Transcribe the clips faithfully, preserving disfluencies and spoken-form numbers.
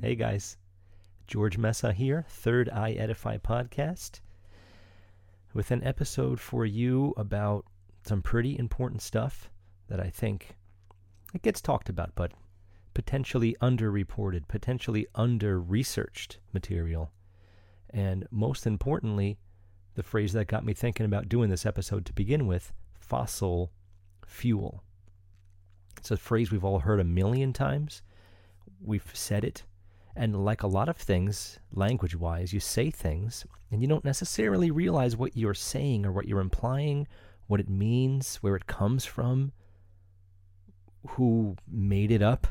Hey guys, George Mesa here, Third Eye Edify podcast, with an episode for you about some pretty important stuff that I think it gets talked about, but potentially underreported, potentially under-researched material. And most importantly, the phrase that got me thinking about doing this episode to begin with, fossil fuel. It's a phrase we've all heard a million times. We've said it. And like a lot of things, language-wise, you say things and you don't necessarily realize what you're saying or what you're implying, what it means, where it comes from, who made it up,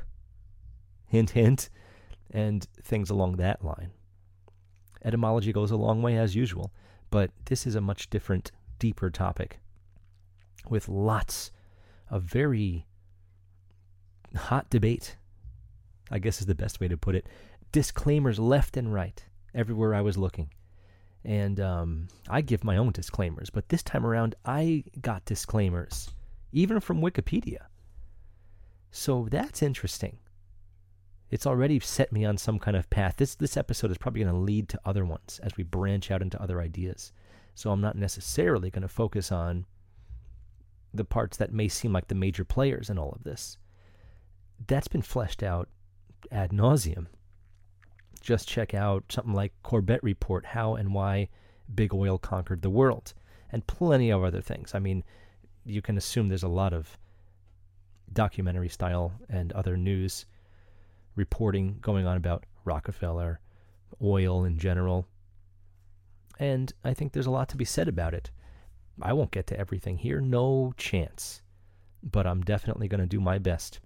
hint, hint, and things along that line. Etymology goes a long way as usual, but this is a much different, deeper topic with lots of very hot debate, I guess is the best way to put it. Disclaimers left and right, everywhere I was looking. And um, I give my own disclaimers, but this time around I got disclaimers, even from Wikipedia. So that's interesting. It's already set me on some kind of path. This this episode is probably going to lead to other ones as we branch out into other ideas. So I'm not necessarily going to focus on the parts that may seem like the major players in all of this. That's been fleshed out ad nauseum. Just check out something like Corbett Report, How and Why Big Oil Conquered the World, and plenty of other things. I mean, you can assume there's a lot of documentary style and other news reporting going on about Rockefeller, oil in general. And I think there's a lot to be said about it. I won't get to everything here, no chance. But I'm definitely going to do my best.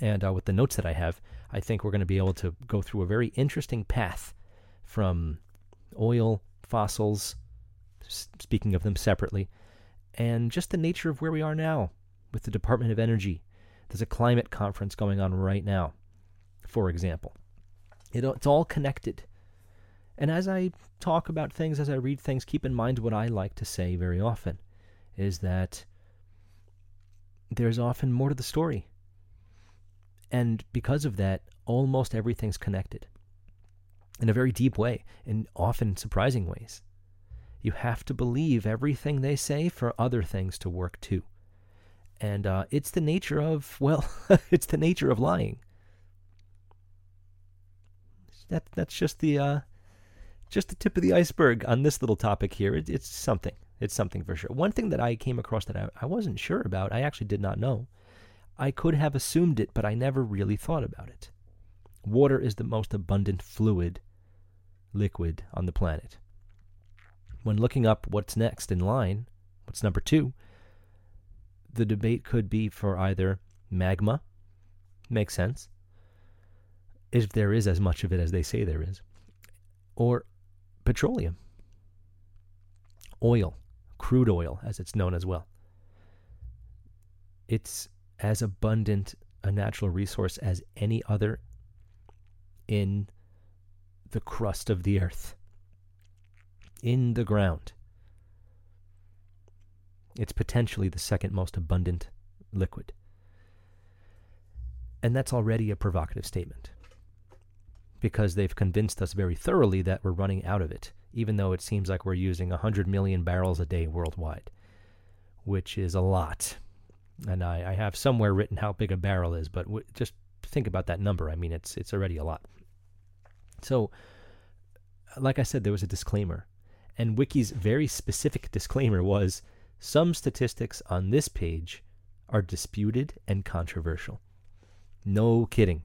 And uh, with the notes that I have, I think we're going to be able to go through a very interesting path from oil, fossils, s- speaking of them separately, and just the nature of where we are now with the Department of Energy. There's a climate conference going on right now, for example. It, it's all connected. And as I talk about things, as I read things, keep in mind what I like to say very often, is that there's often more to the story. And because of that, almost everything's connected in a very deep way, in often surprising ways. You have to believe everything they say for other things to work too. And uh, it's the nature of, well, it's the nature of lying. That that's just the uh, just the tip of the iceberg on this little topic here. It, it's something. It's something for sure. One thing that I came across that I, I wasn't sure about, I actually did not know. I could have assumed it, but I never really thought about it. Water is the most abundant fluid, liquid, on the planet. When looking up what's next in line, what's number two, the debate could be for either magma, makes sense, if there is as much of it as they say there is, or petroleum, oil, crude oil, as it's known as well. It's as abundant a natural resource as any other in the crust of the earth, in the ground. It's potentially the second most abundant liquid. And that's already a provocative statement, because they've convinced us very thoroughly that we're running out of it, even though it seems like we're using one hundred million barrels a day worldwide, which is a lot. And I, I have somewhere written how big a barrel is, but w- just think about that number. I mean, it's it's already a lot. So, like I said, there was a disclaimer. And Wiki's very specific disclaimer was, some statistics on this page are disputed and controversial. No kidding.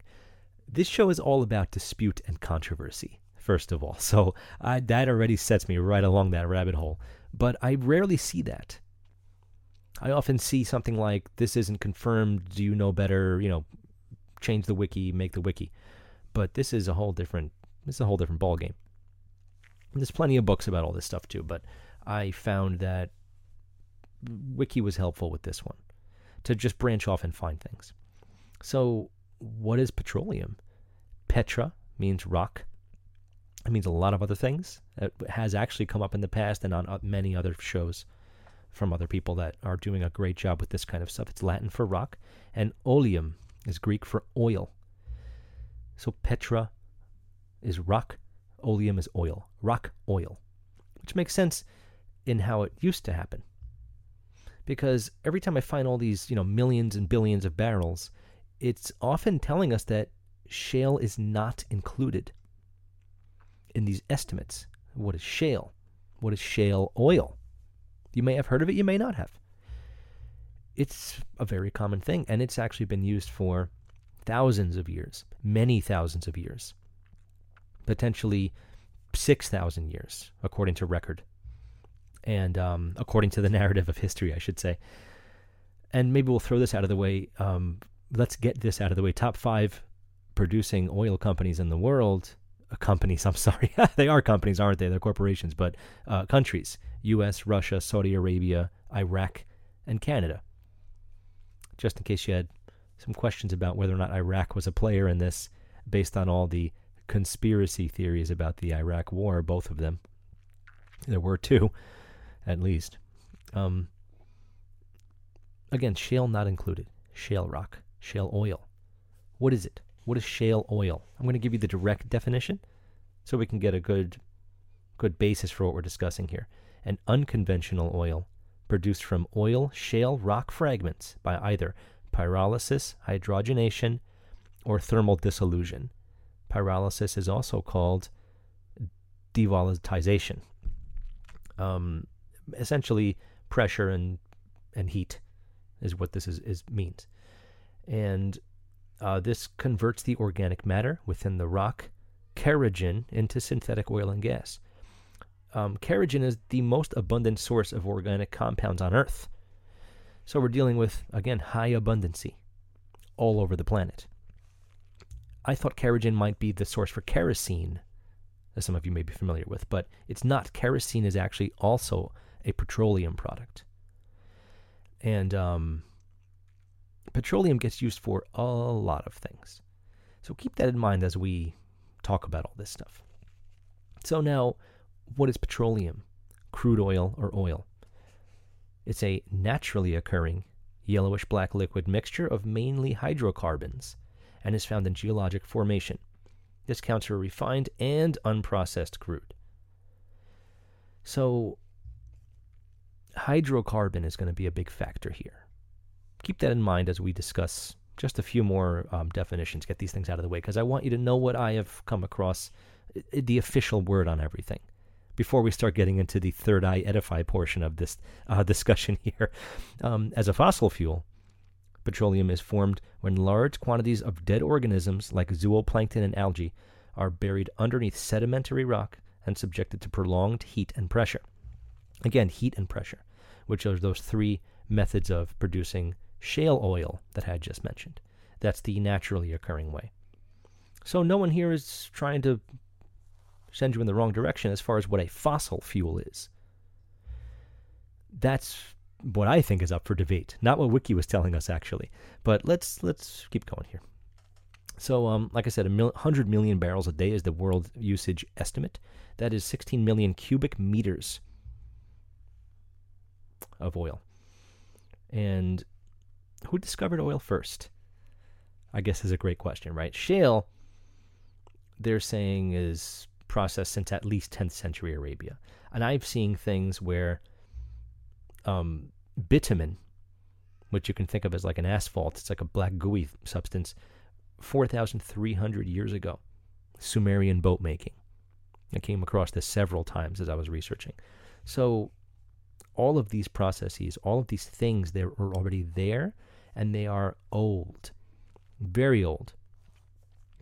This show is all about dispute and controversy, first of all. So I, that already sets me right along that rabbit hole. But I rarely see that. I often see something like, this isn't confirmed, do you know better, you know, change the wiki, make the wiki. But this is a whole different, this is a whole different ballgame. There's plenty of books about all this stuff too, but I found that wiki was helpful with this one, to just branch off and find things. So what is petroleum? Petra means rock. It means a lot of other things. It has actually come up in the past and on many other shows from other people that are doing a great job with this kind of stuff. It's Latin for rock, and oleum is Greek for oil. So Petra is rock, oleum is oil, rock oil, which makes sense in how it used to happen. Because every time I find all these, you know, millions and billions of barrels, it's often telling us that shale is not included in these estimates. What is shale? What is shale oil? You may have heard of it, you may not have. It's a very common thing, and it's actually been used for thousands of years, many thousands of years, potentially six thousand years, according to record, and um, according to the narrative of history, I should say. And maybe we'll throw this out of the way. Um, let's get this out of the way. Top five producing oil companies in the world. Uh, companies, I'm sorry. They are companies, aren't they? They're corporations, but uh, countries. U S, Russia, Saudi Arabia, Iraq, and Canada. Just in case you had some questions about whether or not Iraq was a player in this, based on all the conspiracy theories about the Iraq war, both of them. There were two, at least. Um, again, shale not included. Shale rock, shale oil. What is it? What is shale oil? I'm going to give you the direct definition so we can get a good, good basis for what we're discussing here. An unconventional oil produced from oil shale rock fragments by either pyrolysis, hydrogenation, or thermal dissolution. Pyrolysis is also called devolatization. Um, essentially, pressure and and heat is what this is, is means. And uh, this converts the organic matter within the rock, kerogen, into synthetic oil and gas. Um, kerogen is the most abundant source of organic compounds on Earth. So we're dealing with, again, high abundancy all over the planet. I thought kerogen might be the source for kerosene, as some of you may be familiar with, but it's not. Kerosene is actually also a petroleum product. And um, petroleum gets used for a lot of things. So keep that in mind as we talk about all this stuff. So now, what is petroleum? Crude oil or oil? It's a naturally occurring yellowish-black liquid mixture of mainly hydrocarbons and is found in geologic formation. This counts for refined and unprocessed crude. So hydrocarbon is going to be a big factor here. Keep that in mind as we discuss just a few more um, definitions, get these things out of the way, because I want you to know what I have come across, the official word on everything, before we start getting into the Third Eye Edify portion of this uh, discussion here. Um, as a fossil fuel, petroleum is formed when large quantities of dead organisms like zooplankton and algae are buried underneath sedimentary rock and subjected to prolonged heat and pressure. Again, heat and pressure, which are those three methods of producing shale oil that I just mentioned. That's the naturally occurring way. So no one here is trying to send you in the wrong direction as far as what a fossil fuel is. That's what I think is up for debate, not what Wiki was telling us, actually. But let's let's keep going here. So, um, like I said, a mil- one hundred million barrels a day is the world usage estimate. That is sixteen million cubic meters of oil. And who discovered oil first? I guess is a great question, right? Shale, they're saying, is processed since at least tenth century Arabia. And I've seen things where um, bitumen, which you can think of as like an asphalt, it's like a black gooey substance, four thousand three hundred years ago, Sumerian boat making. I came across this several times as I was researching. So all of these processes, all of these things, they are already there, and they are old, very old.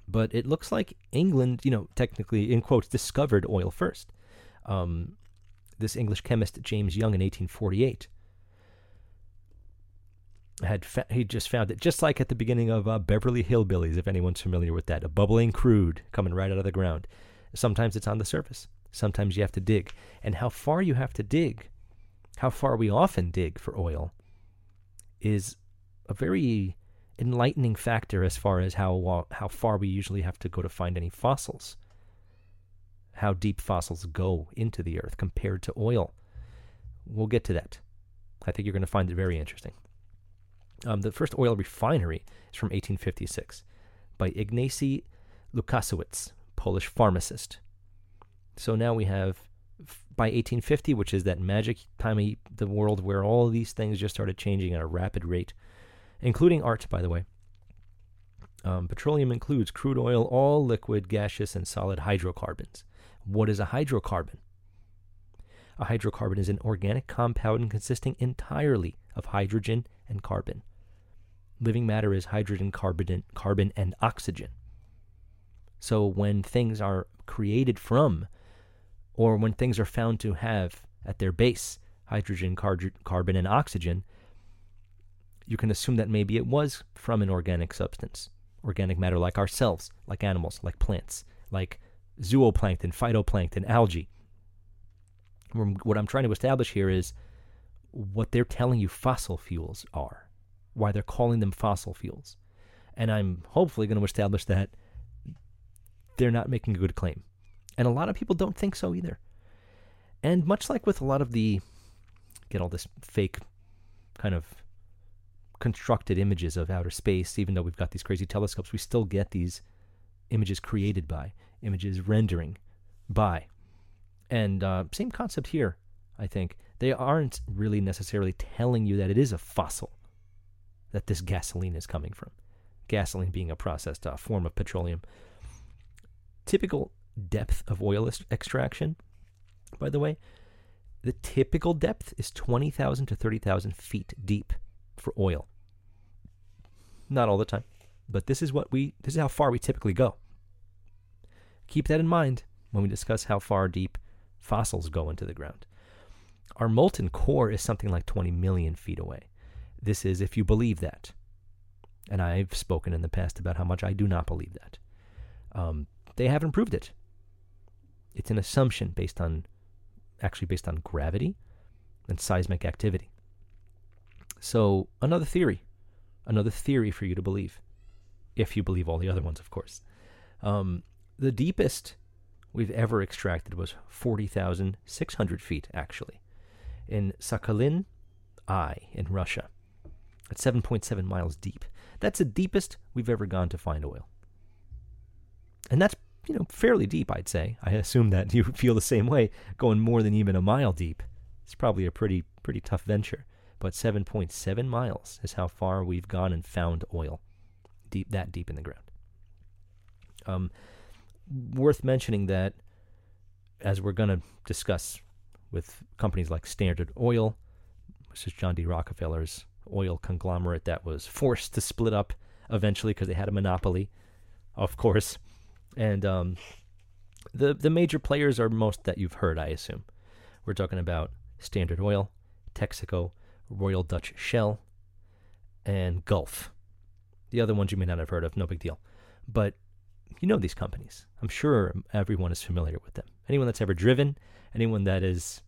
But it looks like England, you know, technically, in quotes, discovered oil first. Um, this English chemist, James Young, in eighteen forty-eight, had fa- he just found it, just like at the beginning of uh, Beverly Hillbillies, if anyone's familiar with that, a bubbling crude coming right out of the ground. Sometimes it's on the surface. Sometimes you have to dig. And how far you have to dig, how far we often dig for oil, is a very enlightening factor as far as how how far we usually have to go to find any fossils, how deep fossils go into the earth compared to oil. We'll get to that. I think you're going to find it very interesting. Um, the first oil refinery is from eighteen fifty-six by Ignacy Łukasiewicz, Polish pharmacist. So now we have, by eighteen fifty, which is that magic time of the world where all these things just started changing at a rapid rate, including art, by the way. Um, petroleum includes crude oil, all liquid, gaseous, and solid hydrocarbons. What is a hydrocarbon? A hydrocarbon is an organic compound consisting entirely of hydrogen and carbon. Living matter is hydrogen, carbon, carbon, and oxygen. So when things are created from, or when things are found to have at their base hydrogen, car- carbon, and oxygen, you can assume that maybe it was from an organic substance, organic matter like ourselves, like animals, like plants, like zooplankton, phytoplankton, algae. What I'm trying to establish here is what they're telling you fossil fuels are, why they're calling them fossil fuels. And I'm hopefully going to establish that they're not making a good claim. And a lot of people don't think so either. And much like with a lot of the, get all this fake kind of constructed images of outer space, even though we've got these crazy telescopes, we still get these images created by, images rendering by. And uh, same concept here, I think. They aren't really necessarily telling you that it is a fossil that this gasoline is coming from. Gasoline being a processed uh, form of petroleum. Typical depth of oil est- extraction, by the way, the typical depth is twenty thousand to thirty thousand feet deep for oil. Not all the time, but this is what we, this is how far we typically go. Keep that in mind when we discuss how far deep fossils go into the ground. Our molten core is something like twenty million feet away. This is if you believe that. And I've spoken in the past about how much I do not believe that. Um, they haven't proved it. It's an assumption based on, actually based on gravity and seismic activity. So another theory, another theory for you to believe, if you believe all the other ones, of course. Um, the deepest we've ever extracted was forty thousand six hundred feet, actually, in Sakhalin I in Russia. It's seven point seven miles deep. That's the deepest we've ever gone to find oil. And that's, you know, fairly deep, I'd say. I assume that you feel the same way. Going more than even a mile deep, it's probably a pretty pretty tough venture. But seven point seven miles is how far we've gone and found oil, deep that deep in the ground. Um, worth mentioning that, as we're going to discuss with companies like Standard Oil, which is John D. Rockefeller's oil conglomerate that was forced to split up eventually because they had a monopoly, of course. And um, the the major players are most that you've heard, I assume. We're talking about Standard Oil, Texaco, Royal Dutch Shell, and Gulf. The other ones you may not have heard of, no big deal. But you know these companies. I'm sure everyone is familiar with them. Anyone that's ever driven, anyone that is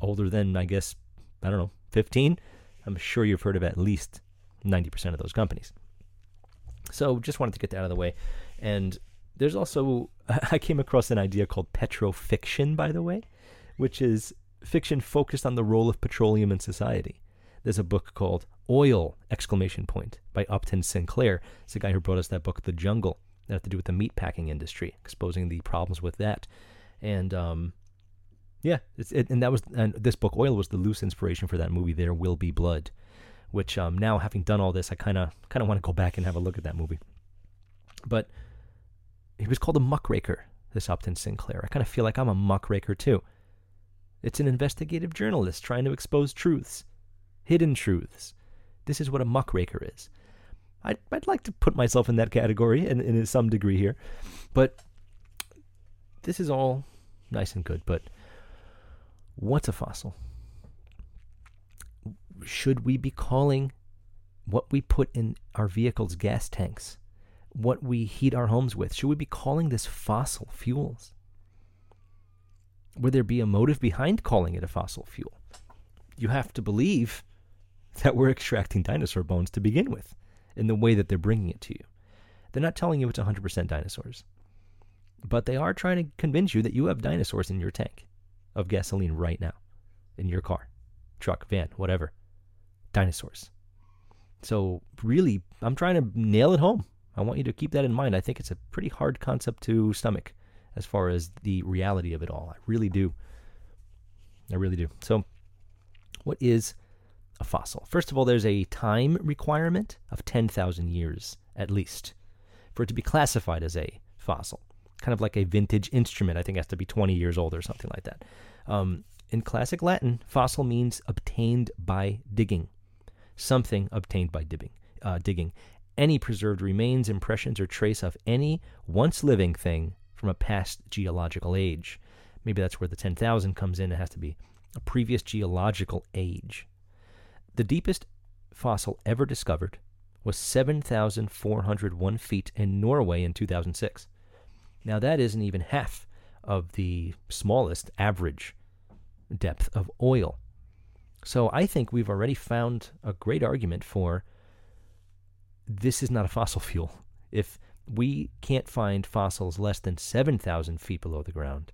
older than, I guess, I don't know, fifteen, I'm sure you've heard of at least ninety percent of those companies. So just wanted to get that out of the way. And there's also, I came across an idea called petrofiction, by the way, which is fiction focused on the role of petroleum in society. There's a book called Oil! Exclamation point by Upton Sinclair. It's the guy who brought us that book, The Jungle, that had to do with the meatpacking industry, exposing the problems with that. And um, yeah, it's, it, and that was and this book, Oil, was the loose inspiration for that movie, There Will Be Blood, which um, now, having done all this, I kind of kind of want to go back and have a look at that movie. But he was called a muckraker, this Upton Sinclair. I kind of feel like I'm a muckraker too. It's an investigative journalist trying to expose truths, hidden truths. This is what a muckraker is. I'd, I'd like to put myself in that category in, in some degree here. But this is all nice and good. But what's a fossil? Should we be calling what we put in our vehicles gas tanks? What we heat our homes with? Should we be calling this fossil fuels? Would there be a motive behind calling it a fossil fuel? You have to believe that we're extracting dinosaur bones to begin with in the way that they're bringing it to you. They're not telling you it's one hundred percent dinosaurs, but they are trying to convince you that you have dinosaurs in your tank of gasoline right now, in your car, truck, van, whatever. Dinosaurs. So really, I'm trying to nail it home. I want you to keep that in mind. I think it's a pretty hard concept to stomach as far as the reality of it all. I really do. I really do. So what is a fossil? First of all, there's a time requirement of ten thousand years, at least, for it to be classified as a fossil. Kind of like a vintage instrument. I think it has to be twenty years old or something like that. Um, in classic Latin, fossil means obtained by digging. Something obtained by digging. Uh, digging. Any preserved remains, impressions, or trace of any once living thing from a past geological age. Maybe that's where the ten thousand comes in. It has to be a previous geological age. The deepest fossil ever discovered was seven thousand four hundred one feet in Norway in two thousand six. Now, that isn't even half of the smallest average depth of oil. So I think we've already found a great argument for this is not a fossil fuel. If we can't find fossils less than seven thousand feet below the ground,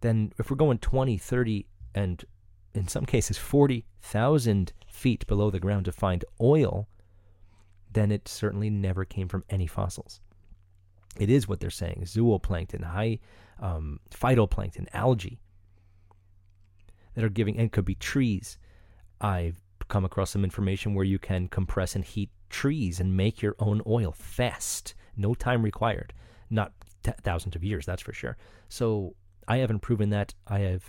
then if we're going twenty, thirty, and in some cases forty thousand feet below the ground to find oil, then it certainly never came from any fossils. It is what they're saying, zooplankton, high um, phytoplankton, algae that are giving, and could be trees. I've come across some information where you can compress and heat trees and make your own oil fast. No time required. Not t- thousands of years, that's for sure. So I haven't proven that. I have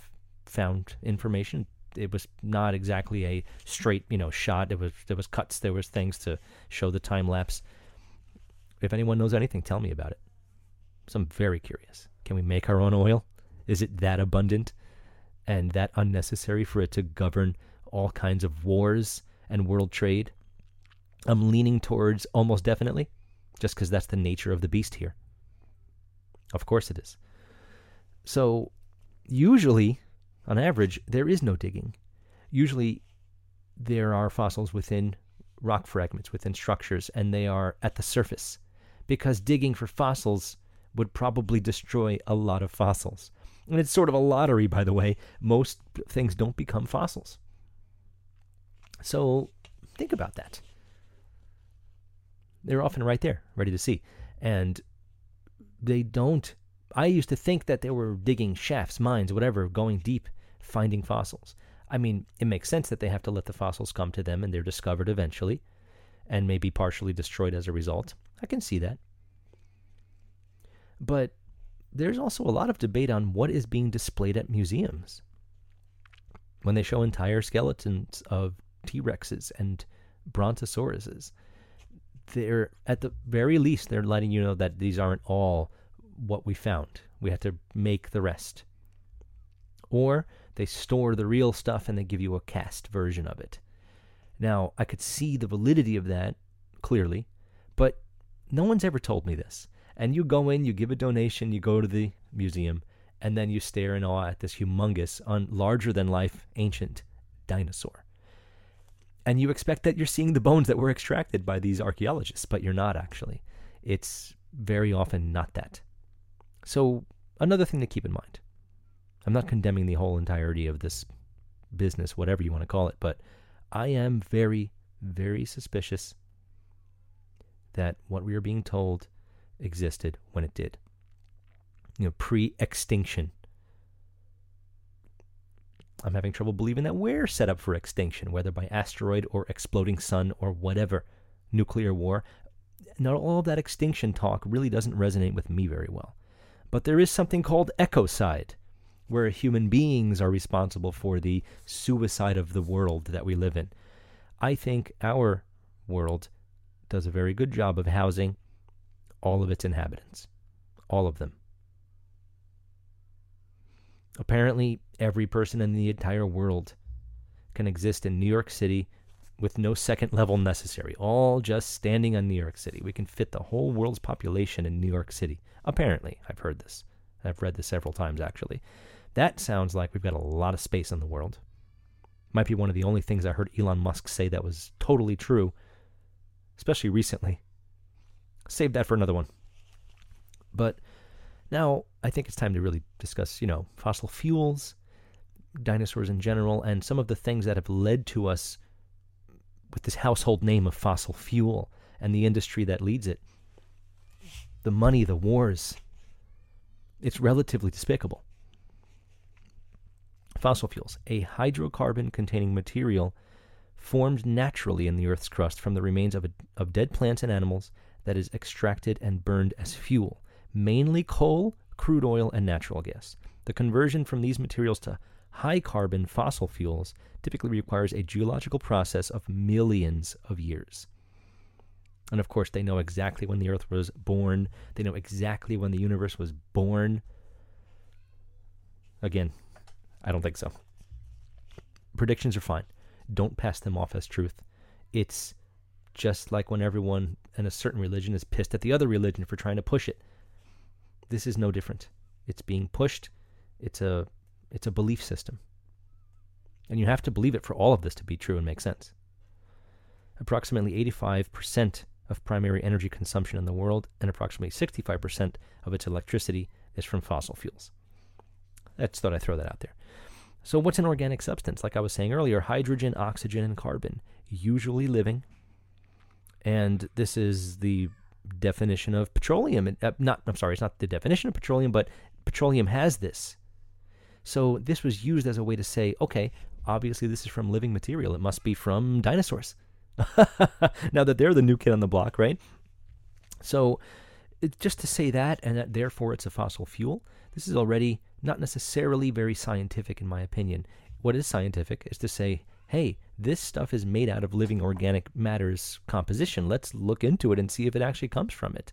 found information. It was not exactly a straight, you know, shot. It was, there was cuts. There was things to show the time lapse. If anyone knows anything, tell me about it. So I'm very curious. Can we make our own oil? Is it that abundant and that unnecessary for it to govern all kinds of wars and world trade? I'm leaning towards almost definitely, just because that's the nature of the beast here. Of course it is. So usually, on average, there is no digging. Usually there are fossils within rock fragments, within structures, and they are at the surface, because digging for fossils would probably destroy a lot of fossils. And it's sort of a lottery, by the way. Most things don't become fossils. So think about that. They're often right there, ready to see. And they don't... I used to think that they were digging shafts, mines, whatever, going deep, finding fossils. I mean, it makes sense that they have to let the fossils come to them, and they're discovered eventually and maybe partially destroyed as a result. I can see that. But there's also a lot of debate on what is being displayed at museums when they show entire skeletons of T-Rexes and brontosauruses. They're, at the very least, they're letting you know that these aren't all what we found. We have to make the rest. Or they store the real stuff and they give you a cast version of it. Now, I could see the validity of that, clearly, but no one's ever told me this. And you go in, you give a donation, you go to the museum, and then you stare in awe at this humongous, un- larger-than-life ancient dinosaur. And you expect that you're seeing the bones that were extracted by these archaeologists, but you're not, actually. It's very often not that. So, another thing to keep in mind. I'm not condemning the whole entirety of this business, whatever you want to call it, but I am very, very suspicious that what we are being told existed when it did. You know, pre-extinction. I'm having trouble believing that we're set up for extinction, whether by asteroid or exploding sun or whatever, nuclear war. Not all of that extinction talk really doesn't resonate with me very well. But there is something called ecocide, where human beings are responsible for the suicide of the world that we live in. I think our world does a very good job of housing all of its inhabitants. All of them. Apparently, every person in the entire world can exist in New York City with no second level necessary. All just standing on New York City. We can fit the whole world's population in New York City. Apparently, I've heard this. I've read this several times, actually. That sounds like we've got a lot of space in the world. Might be one of the only things I heard Elon Musk say that was totally true, especially recently. Save that for another one. But now I think it's time to really discuss, you know, fossil fuels, dinosaurs in general, and some of the things that have led to us with this household name of fossil fuel and the industry that leads it. the money, the wars. It's relatively despicable. Fossil fuels, a hydrocarbon-containing material formed naturally in the Earth's crust from the remains of, a, of dead plants and animals that is extracted and burned as fuel, mainly coal, crude oil, and natural gas. The conversion from these materials to high-carbon fossil fuels typically requires a geological process of millions of years. And of course, they know exactly when the Earth was born. They know exactly when the universe was born. Again, I don't think so. Predictions are fine. Don't pass them off as truth. It's just like when everyone in a certain religion is pissed at the other religion for trying to push it. This is no different. It's being pushed. It's a it's a belief system. And you have to believe it for all of this to be true and make sense. Approximately eighty-five percent of primary energy consumption in the world and approximately sixty-five percent of its electricity is from fossil fuels. I just thought I'd throw that out there. So what's an organic substance? Like I was saying earlier, hydrogen, oxygen, and carbon, usually living. And this is the definition of petroleum. It, uh, not, I'm sorry, it's not the definition of petroleum, but petroleum has this. So this was used as a way to say, okay, obviously this is from living material. It must be from dinosaurs. Now that they're the new kid on the block, right? So it, just to say that, and that therefore it's a fossil fuel, this is already not necessarily very scientific in my opinion. What is scientific is to say, hey, this stuff is made out of living organic matter's composition. Let's look into it and see if it actually comes from it.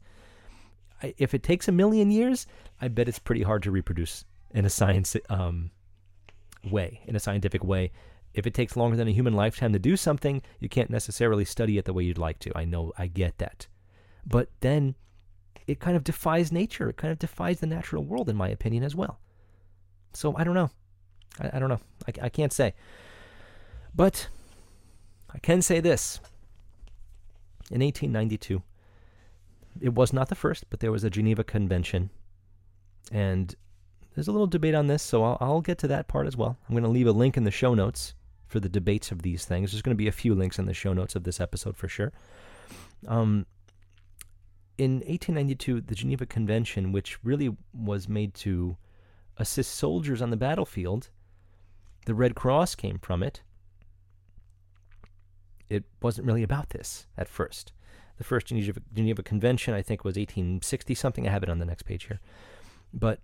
I, if it takes a million years, I bet it's pretty hard to reproduce in a science um, way, in a scientific way. If it takes longer than a human lifetime to do something, you can't necessarily study it the way you'd like to. I know, I get that. But then it kind of defies nature. It kind of defies the natural world, in my opinion, as well. So I don't know. I, I don't know. I, I can't say. But I can say this. In eighteen ninety-two, it was not the first, but there was a Geneva Convention. And there's a little debate on this, so I'll, I'll get to that part as well. I'm going to leave a link in the show notes for the debates of these things. There's going to be a few links in the show notes of this episode for sure. Um, in eighteen ninety-two, the Geneva Convention, which really was made to assist soldiers on the battlefield, the Red Cross came from it. It wasn't really about this at first. The first Geneva, Geneva Convention, I think, was eighteen sixty something. I have it on the next page here. But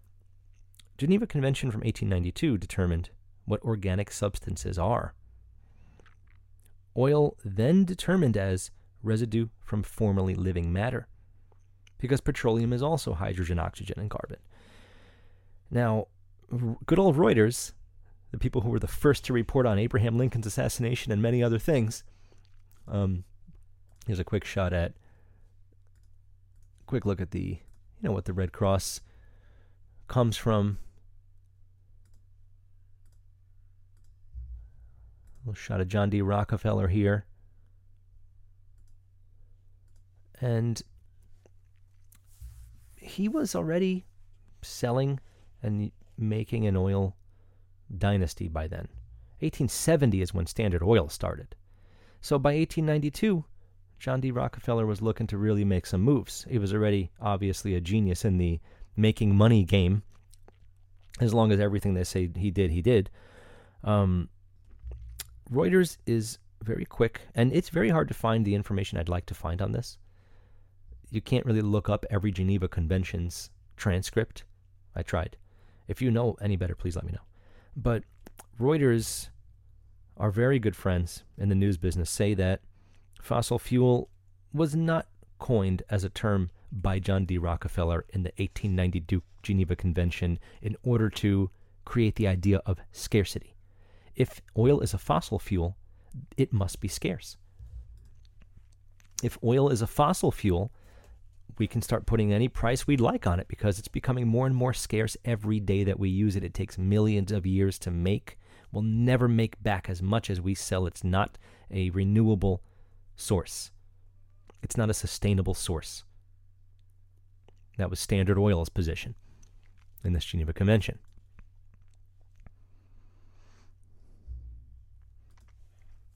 Geneva Convention from eighteen ninety-two determined what organic substances are. Oil then determined as residue from formerly living matter, because petroleum is also hydrogen, oxygen, and carbon. Now, good old Reuters, the people who were the first to report on Abraham Lincoln's assassination and many other things, um, here's a quick shot at, quick look at the, you know, what the Red Cross comes from. A little shot of John D. Rockefeller here. And he was already selling and making an oil dynasty by then. eighteen seventy is when Standard Oil started. So by eighteen ninety-two, John D. Rockefeller was looking to really make some moves. He was already obviously a genius in the making money game. As long as everything they say he did, he did. Um... Reuters is very quick, and it's very hard to find the information I'd like to find on this. You can't really look up every Geneva Convention's transcript. I tried. If you know any better, please let me know. But Reuters, our very good friends in the news business, say that fossil fuel was not coined as a term by John D. Rockefeller in the eighteen ninety-two Geneva Convention in order to create the idea of scarcity. If oil is a fossil fuel, it must be scarce. If oil is a fossil fuel, we can start putting any price we'd like on it because it's becoming more and more scarce every day that we use it. It takes millions of years to make. We'll never make back as much as we sell. It's not a renewable source. It's not a sustainable source. That was Standard Oil's position in this Geneva Convention.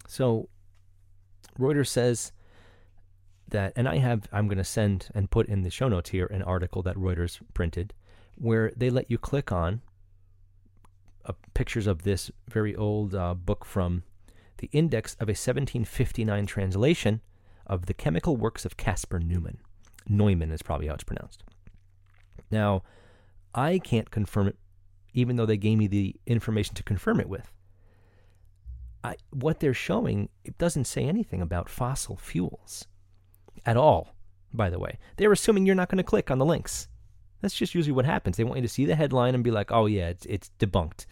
So Reuters says that, and I have, I'm going to send and put in the show notes here an article that Reuters printed where they let you click on uh, pictures of this very old uh, book from the index of a seventeen fifty-nine translation of the chemical works of Caspar Neumann. Neumann is probably how it's pronounced. Now, I can't confirm it, even though they gave me the information to confirm it with. I, what they're showing, it doesn't say anything about fossil fuels at all, by the way. They're assuming you're not going to click on the links. That's just usually what happens. They want you to see the headline and be like, oh, yeah, it's, it's debunked.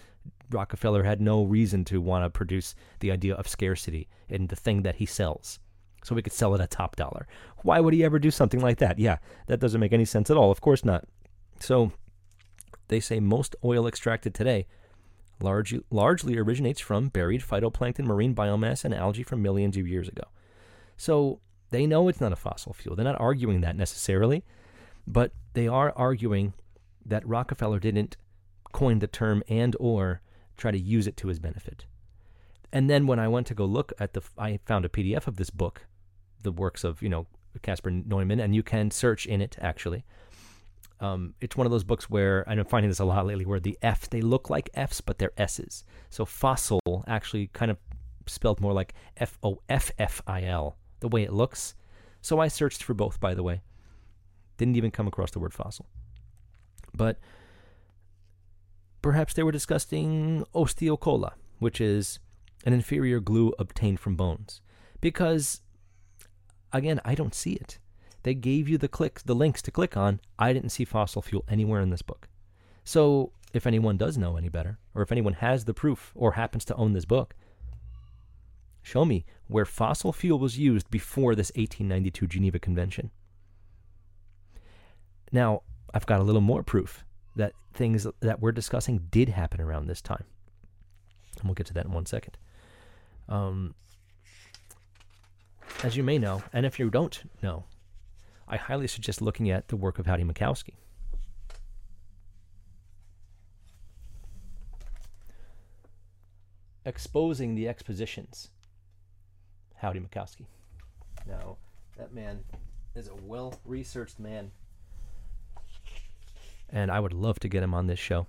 Rockefeller had no reason to want to produce the idea of scarcity in the thing that he sells, so we could sell it at top dollar. Why would he ever do something like that? Yeah, that doesn't make any sense at all. Of course not. So they say most oil extracted today largely, largely originates from buried phytoplankton, marine biomass, and algae from millions of years ago. So they know it's not a fossil fuel. They're not arguing that necessarily, but they are arguing that Rockefeller didn't coin the term and or try to use it to his benefit. And then when I went to go look at the, I found a P D F of this book, the works of, you know, Caspar Neumann, and you can search in it, actually. Um, it's one of those books where, and I'm finding this a lot lately, where the F, they look like Fs, but they're S's. So fossil actually kind of spelled more like F O F F I L, the way it looks. So I searched for both, by the way. Didn't even come across the word fossil. But perhaps they were discussing osteocola, which is an inferior glue obtained from bones. Because, again, I don't see it. They gave you the clicks, the links to click on. I didn't see fossil fuel anywhere in this book. So if anyone does know any better, or if anyone has the proof or happens to own this book, show me where fossil fuel was used before this eighteen ninety-two Geneva Convention. Now, I've got a little more proof that things that we're discussing did happen around this time. And we'll get to that in one second. Um, as you may know, and if you don't know, I highly suggest looking at the work of Howdy Mikowski. Exposing the Expositions. Howdy Mikowski. Now, that man is a well-researched man. And I would love to get him on this show,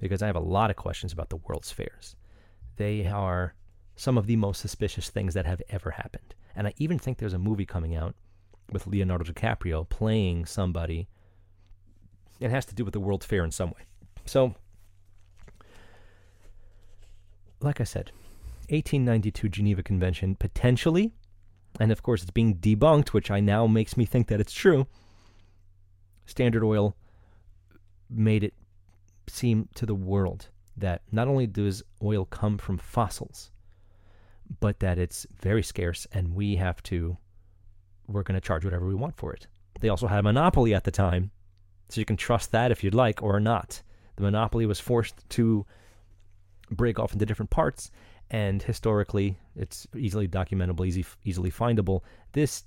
because I have a lot of questions about the World's Fairs. They are some of the most suspicious things that have ever happened. And I even think there's a movie coming out with Leonardo DiCaprio playing somebody. It has to do with the World's Fair in some way. So, like I said, eighteen ninety-two Geneva Convention, potentially, and of course it's being debunked, which I now makes me think that it's true. Standard Oil made it seem to the world that not only does oil come from fossils, but that it's very scarce and we have to, we're going to charge whatever we want for it. They also had a monopoly at the time, so you can trust that if you'd like or not. The monopoly was forced to break off into different parts, and historically, it's easily documentable, easy, easily findable. This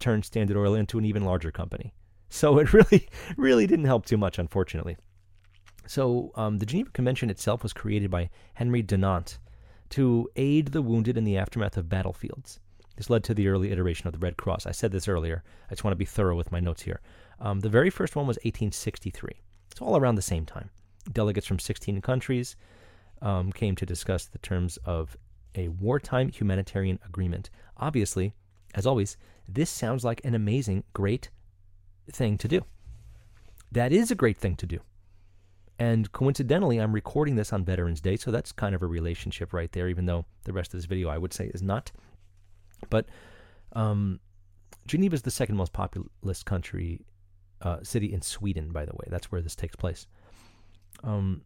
turned Standard Oil into an even larger company. So it really, really didn't help too much, unfortunately. So um, the Geneva Convention itself was created by Henry Dunant to aid the wounded in the aftermath of battlefields. This led to the early iteration of the Red Cross. I said this earlier. I just want to be thorough with my notes here. Um, the very first one was eighteen sixty-three. It's all around the same time. Delegates from sixteen countries um, came to discuss the terms of a wartime humanitarian agreement. Obviously, as always, this sounds like an amazing, great thing to do. That is a great thing to do. And coincidentally, I'm recording this on Veterans Day, so that's kind of a relationship right there, even though the rest of this video, I would say, is not. But um, Geneva is the second most populous country, uh, city in Sweden, by the way. That's where this takes place. Um,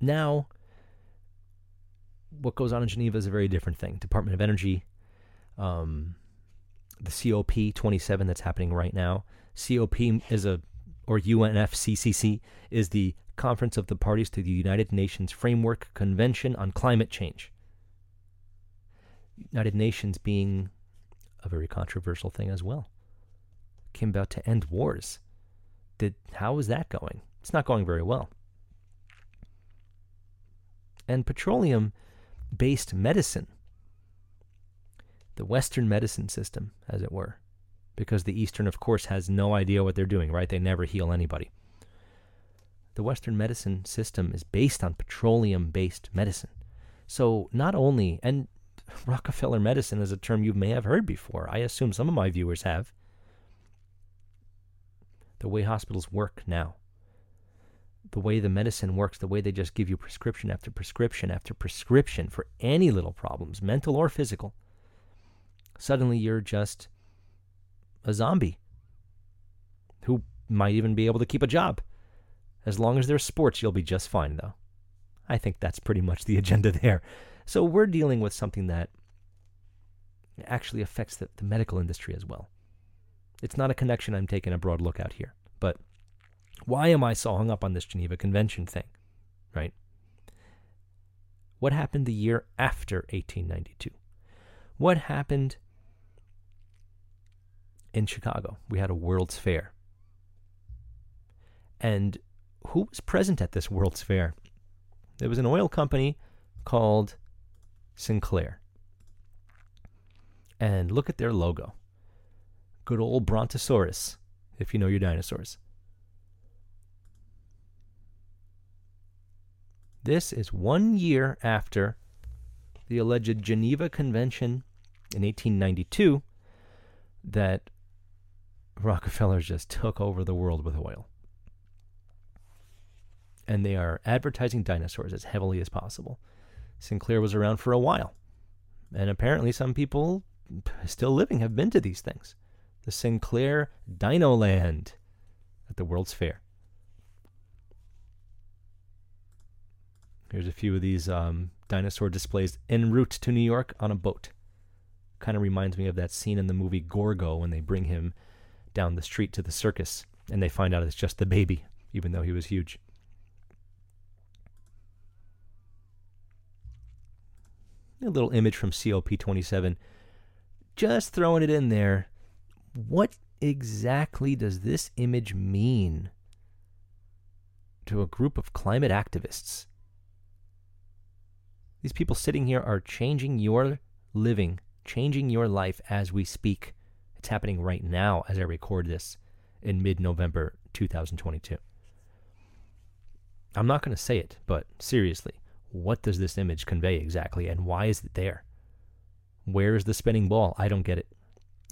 now, what goes on in Geneva is a very different thing. Department of Energy, um, the C O P twenty-seven that's happening right now. COP is a, or U N F C C C, is the Conference of the Parties to the United Nations Framework Convention on Climate Change. United Nations being a very controversial thing as well. It came about to end wars. Did how is that going? It's not going very well. And petroleum-based medicine the Western medicine system, as it were, because the Eastern, of course, has no idea what they're doing, right? They never heal anybody. The Western medicine system is based on petroleum-based medicine. So not only, and Rockefeller medicine is a term you may have heard before. I assume some of my viewers have. The way hospitals work now, the way the medicine works, the way they just give you prescription after prescription after prescription for any little problems, mental or physical, suddenly you're just a zombie who might even be able to keep a job. As long as there's sports, you'll be just fine, though. I think that's pretty much the agenda there. So we're dealing with something that actually affects the, the medical industry as well. It's not a connection I'm taking a broad look at here. But why am I so hung up on this Geneva Convention thing, right? What happened the year after eighteen ninety-two? What happened in Chicago? We had a World's Fair. And who was present at this World's Fair? There was an oil company called Sinclair. And look at their logo. Good old Brontosaurus, if you know your dinosaurs. This is one year after the alleged Geneva Convention in eighteen ninety-two that Rockefeller just took over the world with oil. And they are advertising dinosaurs as heavily as possible. Sinclair was around for a while. And apparently some people still living have been to these things. The Sinclair Dino Land at the World's Fair. Here's a few of these um, dinosaur displays en route to New York on a boat. Kind of reminds me of that scene in the movie Gorgo when they bring him down the street to the circus and they find out it's just the baby, even though he was huge. A little image from C O P twenty-seven. Just throwing it in there. What exactly does this image mean to a group of climate activists? These people sitting here are changing your living, changing your life as we speak. It's happening right now as I record this in mid-November two thousand twenty-two. I'm not going to say it, but seriously. What does this image convey exactly, and why is it there? Where is the spinning ball? I don't get it.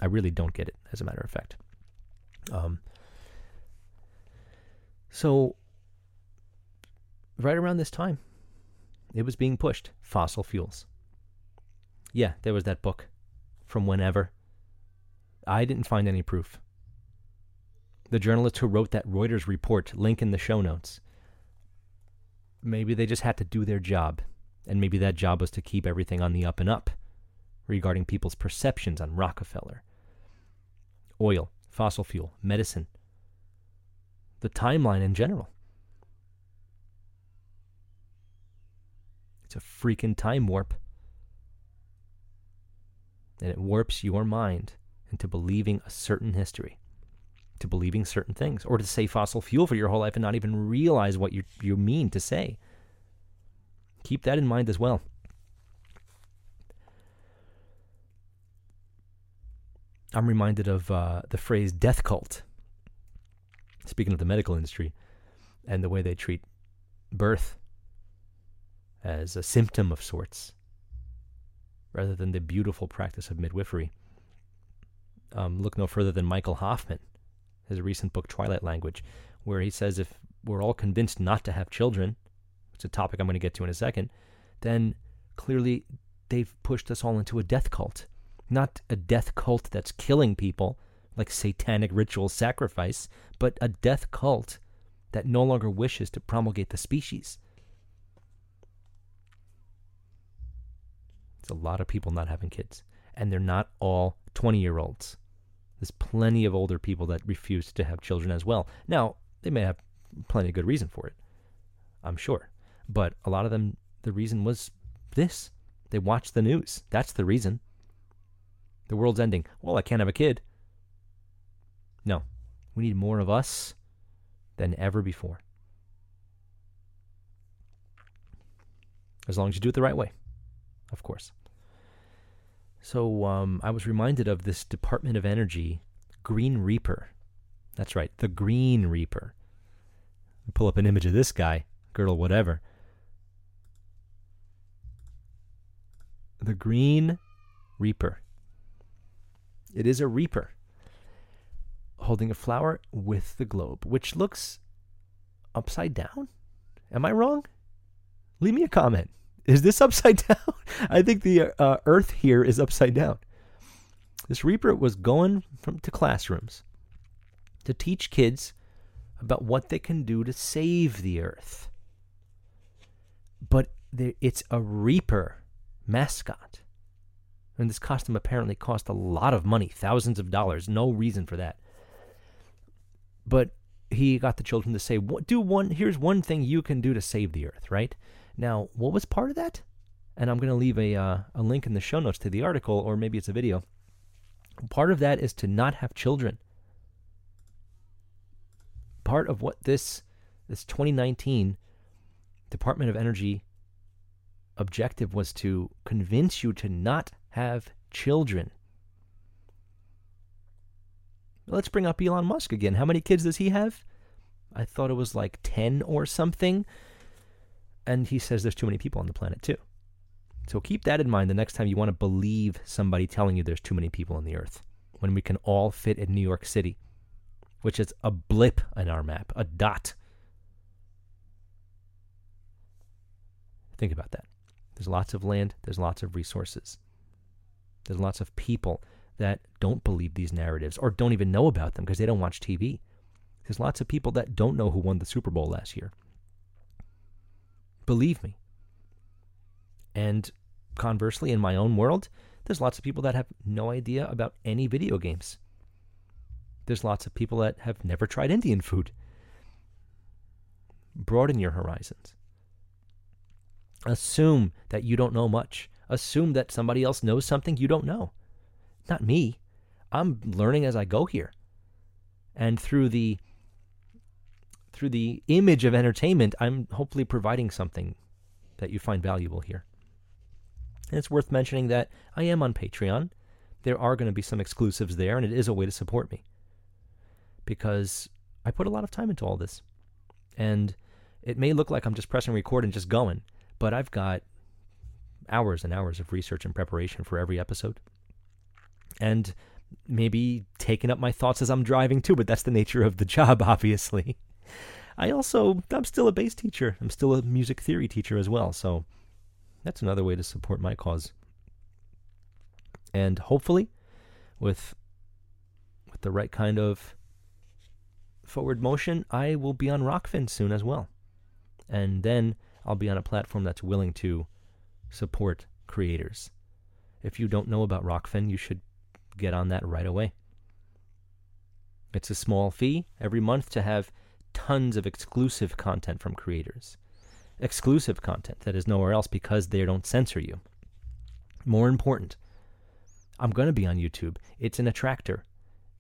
I really don't get it, as a matter of fact. Um, so, right around this time, it was being pushed. Fossil fuels. Yeah, there was that book from whenever. I didn't find any proof. The journalist who wrote that Reuters report, link in the show notes, maybe they just had to do their job, and maybe that job was to keep everything on the up and up regarding people's perceptions on Rockefeller. Oil, fossil fuel, medicine, the timeline in general. It's a freaking time warp. And it warps your mind into believing a certain history, to believing certain things, or to say fossil fuel for your whole life and not even realize what you you mean to say. Keep that in mind as well. I'm reminded of uh, the phrase death cult, speaking of the medical industry, and the way they treat birth as a symptom of sorts, rather than the beautiful practice of midwifery. Um, look no further than Michael Hoffman, his recent book, Twilight Language, where he says if we're all convinced not to have children, it's a topic I'm going to get to in a second, then clearly they've pushed us all into a death cult. Not a death cult that's killing people, like satanic ritual sacrifice, but a death cult that no longer wishes to promulgate the species. It's a lot of people not having kids, and they're not all twenty-year-olds. There's plenty of older people that refuse to have children as well. Now, they may have plenty of good reason for it, I'm sure. But a lot of them, the reason was this. They watched the news. That's the reason. The world's ending. Well, I can't have a kid. No. We need more of us than ever before. As long as you do it the right way, of course. So um, I was reminded of this Department of Energy Green Reaper. That's right, the Green Reaper. Pull up an image of this guy, girdle whatever. The Green Reaper. It is a reaper holding a flower with the globe, which looks upside down. Am I wrong? Leave me a comment. Is this upside down? I think the uh, earth here is upside down. This reaper was going from to classrooms to teach kids about what they can do to save the earth. But there, it's a reaper mascot. And this costume apparently cost a lot of money, thousands of dollars. No reason for that. But he got the children to say, what, do one, here's one thing you can do to save the earth, right? Now, what was part of that? And I'm going to leave a uh, a link in the show notes to the article, or maybe it's a video. Part of that is to not have children. Part of what this this twenty nineteen Department of Energy objective was to convince you to not have children. Let's bring up Elon Musk again. How many kids does he have? I thought it was like ten or something. And he says there's too many people on the planet too. So keep that in mind the next time you want to believe somebody telling you there's too many people on the earth, when we can all fit in New York City, which is a blip on our map, a dot. Think about that. There's lots of land. There's lots of resources. There's lots of people that don't believe these narratives or don't even know about them because they don't watch T V. There's lots of people that don't know who won the Super Bowl last year. Believe me. And conversely, in my own world, there's lots of people that have no idea about any video games. There's lots of people that have never tried Indian food. Broaden your horizons. Assume that you don't know much. Assume that somebody else knows something you don't know. Not me. I'm learning as I go here. And through the through the image of entertainment, I'm hopefully providing something that you find valuable here. And it's worth mentioning that I am on Patreon. There are going to be some exclusives there, and it is a way to support me, because I put a lot of time into all this. And it may look like I'm just pressing record and just going, but I've got hours and hours of research and preparation for every episode. And maybe taking up my thoughts as I'm driving too, but that's the nature of the job, obviously. I also, I'm still a bass teacher. I'm still a music theory teacher as well. So that's another way to support my cause. And hopefully with, with the right kind of forward motion, I will be on Rockfin soon as well. And then I'll be on a platform that's willing to support creators. If you don't know about Rockfin, you should get on that right away. It's a small fee every month to have tons of exclusive content from creators. Exclusive content that is nowhere else because they don't censor you. More important, I'm going to be on YouTube. It's an attractor.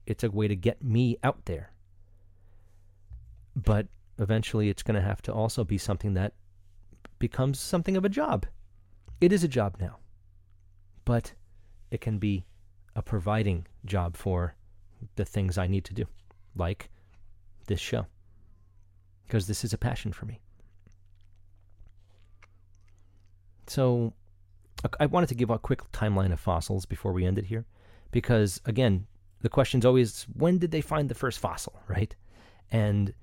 It's a way to get me out there. But eventually it's going to have to also be something that becomes something of a job. It is a job now, but it can be a providing job for the things I need to do, like this show, because this is a passion for me. So I wanted to give a quick timeline of fossils before we end it here, because again, the question's always, when did they find the first fossil, right? And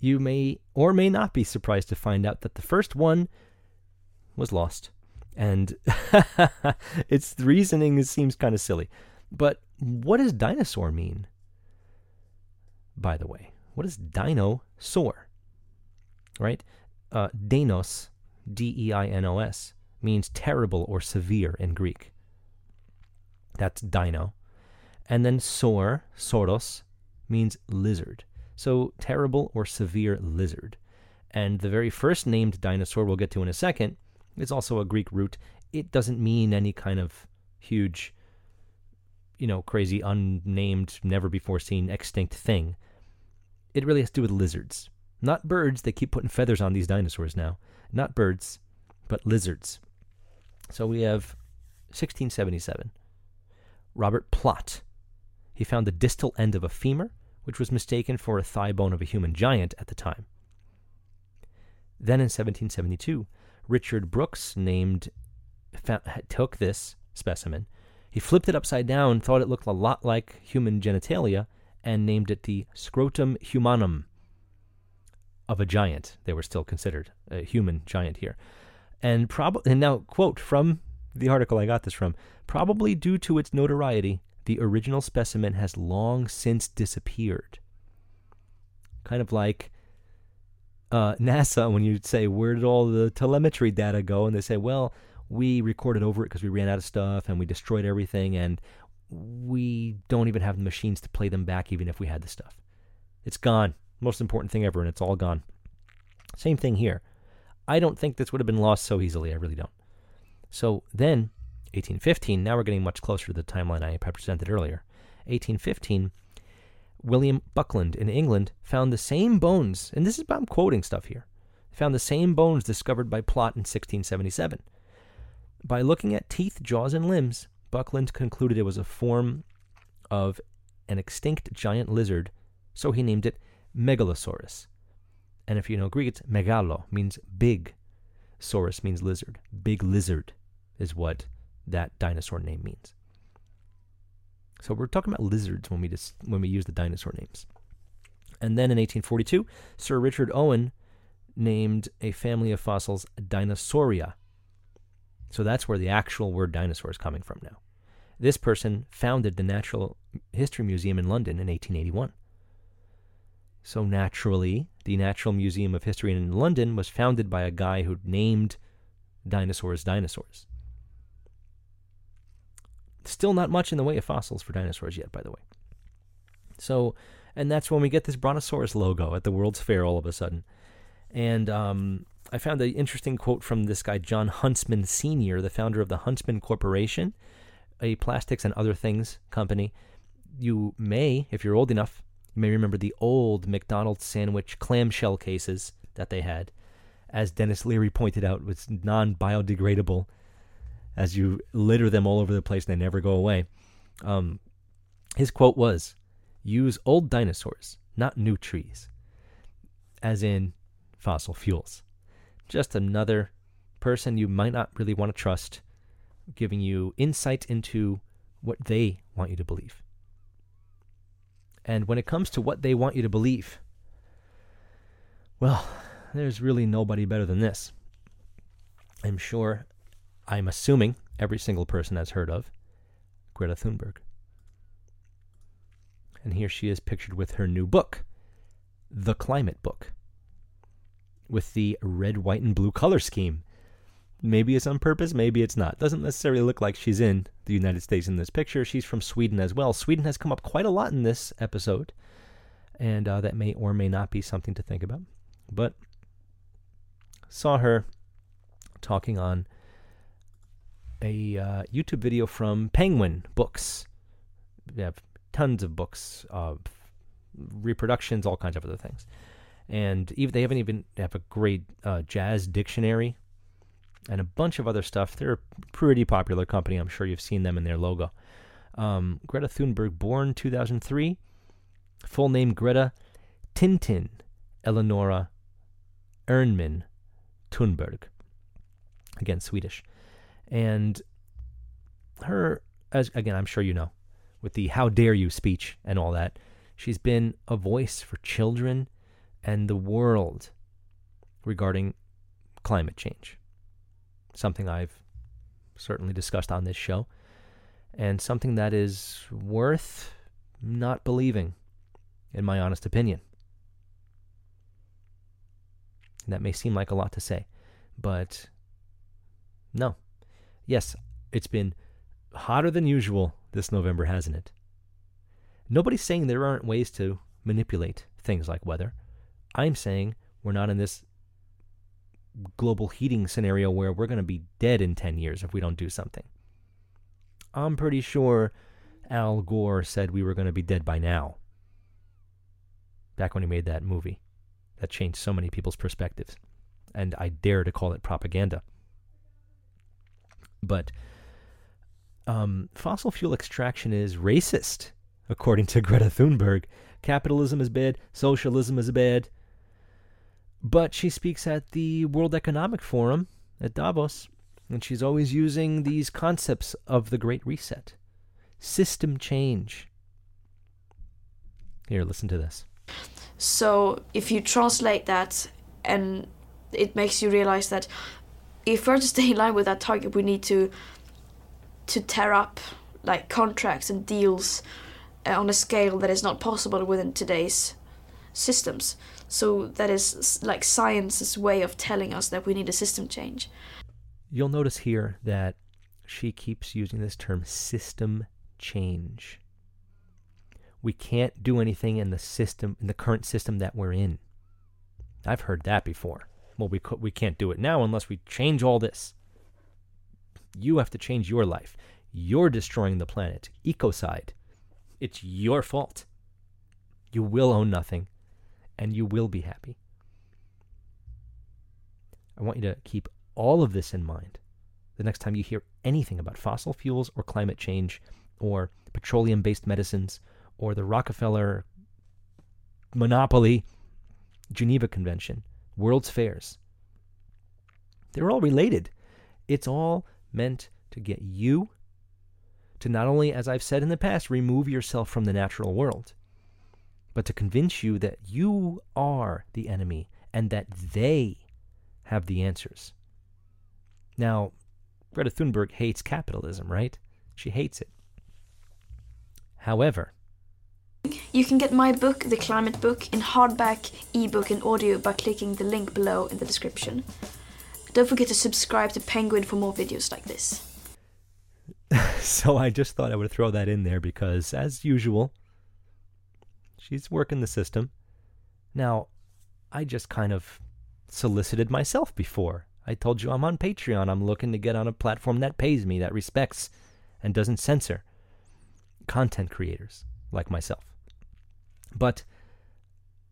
you may or may not be surprised to find out that the first one was lost. And its reasoning seems kind of silly. But what does dinosaur mean? By the way, what is dino-saur? Right? Uh, Deinos, D E I N O S, means terrible or severe in Greek. That's dino. And then saur, soros, means lizard. So terrible or severe lizard. And the very first named dinosaur we'll get to in a second, it's also a Greek root. It doesn't mean any kind of huge, you know, crazy, unnamed, never-before-seen, extinct thing. It really has to do with lizards. Not birds. They keep putting feathers on these dinosaurs now. Not birds, but lizards. So we have sixteen seventy-seven, Robert Plott. He found the distal end of a femur, which was mistaken for a thigh bone of a human giant at the time. Then in seventeen seventy-two, Richard Brooks named, found, took this specimen. He flipped it upside down, thought it looked a lot like human genitalia, and named it the scrotum humanum of a giant. They were still considered a human giant here. And, prob- and now, quote from the article I got this from, probably due to its notoriety, the original specimen has long since disappeared. Kind of like uh, NASA, when you say, where did all the telemetry data go? And they say, well, we recorded over it because we ran out of stuff and we destroyed everything and we don't even have the machines to play them back even if we had the stuff. It's gone. Most important thing ever, and it's all gone. Same thing here. I don't think this would have been lost so easily. I really don't. So then, eighteen fifteen, now we're getting much closer to the timeline I presented earlier. eighteen fifteen, William Buckland in England found the same bones, and this is, I'm quoting stuff here, found the same bones discovered by Plott in sixteen seventy-seven. By looking at teeth, jaws, and limbs, Buckland concluded it was a form of an extinct giant lizard, so he named it Megalosaurus. And if you know Greek, it's megalo, means big. Saurus means lizard. Big lizard is what that dinosaur name means. So we're talking about lizards when we dis- when we use the dinosaur names. And then in eighteen forty-two, Sir Richard Owen named a family of fossils Dinosauria. So that's where the actual word dinosaur is coming from now. This person founded the Natural History Museum in London in eighteen eighty-one. So naturally, the Natural Museum of History in London was founded by a guy who named dinosaurs dinosaurs. Still not much in the way of fossils for dinosaurs yet, by the way. So, and that's when we get this Brontosaurus logo at the World's Fair all of a sudden. And um, I found an interesting quote from this guy, John Huntsman Senior, the founder of the Huntsman Corporation, a plastics and other things company. You may, if you're old enough, you may remember the old McDonald's sandwich clamshell cases that they had, as Dennis Leary pointed out, was non-biodegradable, as you litter them all over the place and they never go away. Um, his quote was, use old dinosaurs, not new trees, as in fossil fuels. Just another person you might not really want to trust, giving you insight into what they want you to believe. And when it comes to what they want you to believe, well, there's really nobody better than this. I'm sure, I'm assuming every single person has heard of Greta Thunberg. And here she is pictured with her new book, The Climate Book, with the red, white, and blue color scheme. Maybe it's on purpose, maybe it's not. Doesn't necessarily look like she's in the United States in this picture. She's from Sweden as well. Sweden has come up quite a lot in this episode, and uh, that may or may not be something to think about. But saw her talking on a uh, YouTube video from Penguin Books. They have tons of books, uh, reproductions, all kinds of other things. And even, they haven't even they have a great uh, jazz dictionary and a bunch of other stuff. They're a pretty popular company. I'm sure you've seen them in their logo. Um, Greta Thunberg, born two thousand three. Full name Greta Tintin Eleonora Ernmin Thunberg. Again, Swedish. And her, as again, I'm sure you know, with the how dare you speech and all that, she's been a voice for children and the world regarding climate change. Something I've certainly discussed on this show, and something that is worth not believing, in my honest opinion. And that may seem like a lot to say, but no. Yes, it's been hotter than usual this November, hasn't it? Nobody's saying there aren't ways to manipulate things like weather. I'm saying we're not in this global heating scenario where we're going to be dead in ten years if we don't do something. I'm pretty sure Al Gore said we were going to be dead by now, back when he made that movie that changed so many people's perspectives, and I dare to call it propaganda. But um, fossil fuel extraction is racist, according to Greta Thunberg. Capitalism is bad. Socialism is bad. But she speaks at the World Economic Forum at Davos, and she's always using these concepts of the Great Reset. System change. Here, listen to this. So if you translate that, and it makes you realize that if we're to stay in line with that target, we need to to tear up like contracts and deals on a scale that is not possible within today's systems. So that is like science's way of telling us that we need a system change. You'll notice here that she keeps using this term, system change. We can't do anything in the system, in the current system that we're in. I've heard that before. Well, we co- we can't do it now unless we change all this. You have to change your life. You're destroying the planet. Ecocide. It's your fault. You will own nothing, and you will be happy. I want you to keep all of this in mind the next time you hear anything about fossil fuels or climate change or petroleum-based medicines or the Rockefeller monopoly, Geneva Convention, World's Fairs. They're all related. It's all meant to get you to not only, as I've said in the past, remove yourself from the natural world, but to convince you that you are the enemy and that they have the answers. Now, Greta Thunberg hates capitalism, right? She hates it. However, you can get my book, The Climate Book, in hardback, ebook and audio by clicking the link below in the description. Don't forget to subscribe to Penguin for more videos like this. So I just thought I would throw that in there because, as usual, she's working the system. Now, I just kind of solicited myself before. I told you I'm on Patreon. I'm looking to get on a platform that pays me, that respects and doesn't censor content creators like myself. But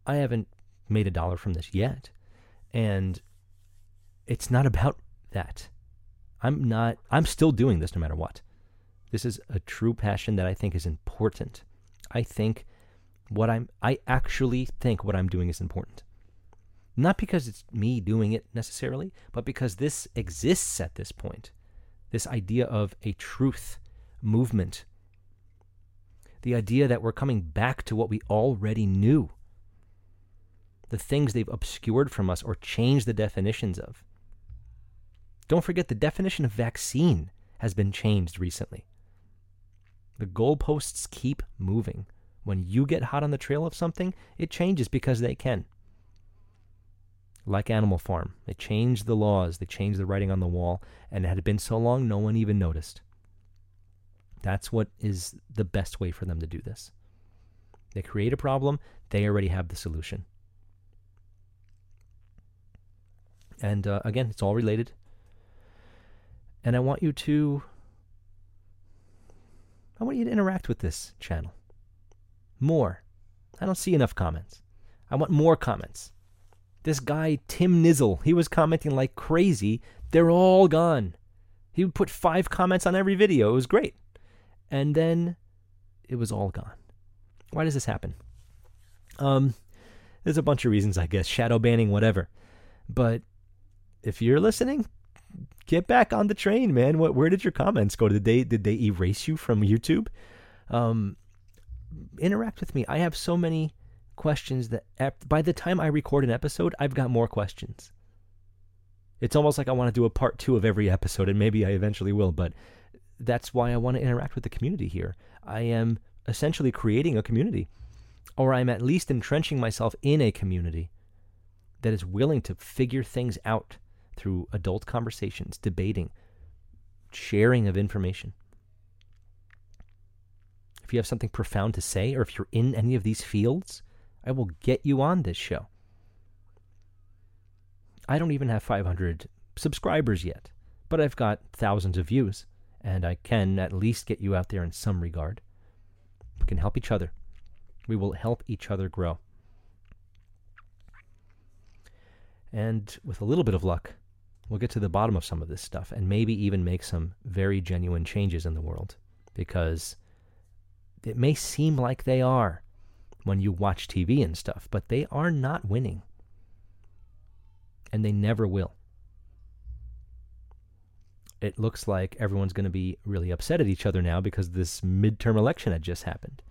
I haven't made a dollar from this yet, and it's not about that. I'm not, I'm still doing this no matter what. This is a true passion that I think is important. I think what I'm, I actually think what I'm doing is important. Not because it's me doing it necessarily, but because this exists at this point. This idea of a truth movement. The idea that we're coming back to what we already knew. The things they've obscured from us or changed the definitions of. Don't forget the definition of vaccine has been changed recently. The goalposts keep moving. When you get hot on the trail of something, it changes because they can. Like Animal Farm, they changed the laws, they changed the writing on the wall, and it had been so long no one even noticed. That's what is the best way for them to do this. They create a problem, they already have the solution. And uh, again, it's all related. And I want you to, I want you to interact with this channel. More. I don't see enough comments. I want more comments. This guy, Tim Nizzle, he was commenting like crazy. They're all gone. He would put five comments on every video. It was great. And then it was all gone. Why does this happen? Um, there's a bunch of reasons, I guess. Shadow banning, whatever. But if you're listening, get back on the train, man. What, where did your comments go? Did they, did they erase you from YouTube? Um, interact with me. I have so many questions that ep- by the time I record an episode, I've got more questions. It's almost like I want to do a part two of every episode, and maybe I eventually will, but that's why I want to interact with the community here. I am essentially creating a community, or I'm at least entrenching myself in a community that is willing to figure things out through adult conversations, debating, sharing of information. If you have something profound to say, or if you're in any of these fields, I will get you on this show. I don't even have five hundred subscribers yet, but I've got thousands of views, and I can at least get you out there in some regard. We can help each other. We will help each other grow. And with a little bit of luck, we'll get to the bottom of some of this stuff and maybe even make some very genuine changes in the world, because it may seem like they are when you watch T V and stuff, but they are not winning. And they never will. It looks like everyone's going to be really upset at each other now because this midterm election had just happened.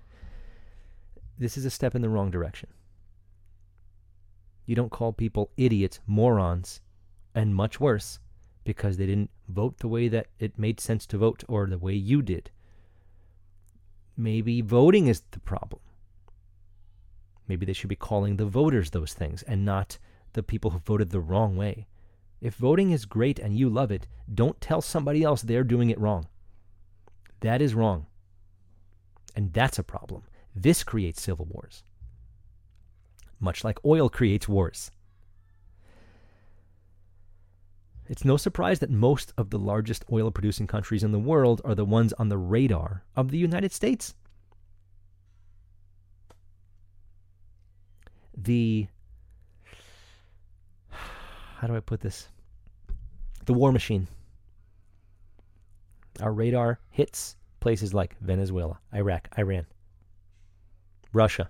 This is a step in the wrong direction. You don't call people idiots, morons, and much worse because they didn't vote the way that it made sense to vote or the way you did. Maybe voting is the problem. Maybe they should be calling the voters those things and not the people who voted the wrong way. If voting is great and you love it, don't tell somebody else they're doing it wrong. That is wrong. And that's a problem. This creates civil wars, much like oil creates wars. It's no surprise that most of the largest oil-producing countries in the world are the ones on the radar of the United States. The, how do I put this? The war machine. Our radar hits places like Venezuela, Iraq, Iran, Russia.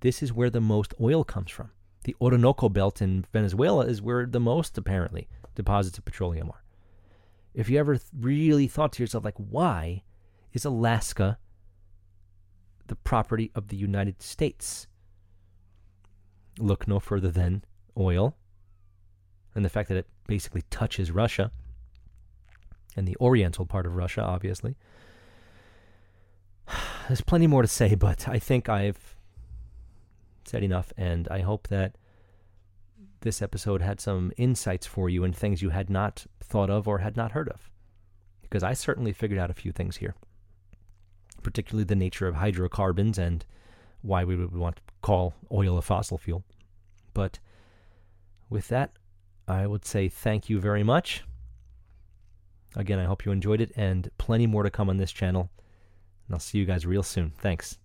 This is where the most oil comes from. The Orinoco Belt in Venezuela is where the most, apparently, deposits of petroleum are. If you ever th- really thought to yourself, like, why is Alaska the property of the United States? Look no further than oil and the fact that it basically touches Russia and the oriental part of Russia, obviously. There's plenty more to say, but I think I've said enough, and I hope that this episode had some insights for you and things you had not thought of or had not heard of, because I certainly figured out a few things here, particularly the nature of hydrocarbons and why we would want to call oil a fossil fuel. But with that, I would say thank you very much. Again, I hope you enjoyed it, and plenty more to come on this channel, and I'll see you guys real soon. Thanks.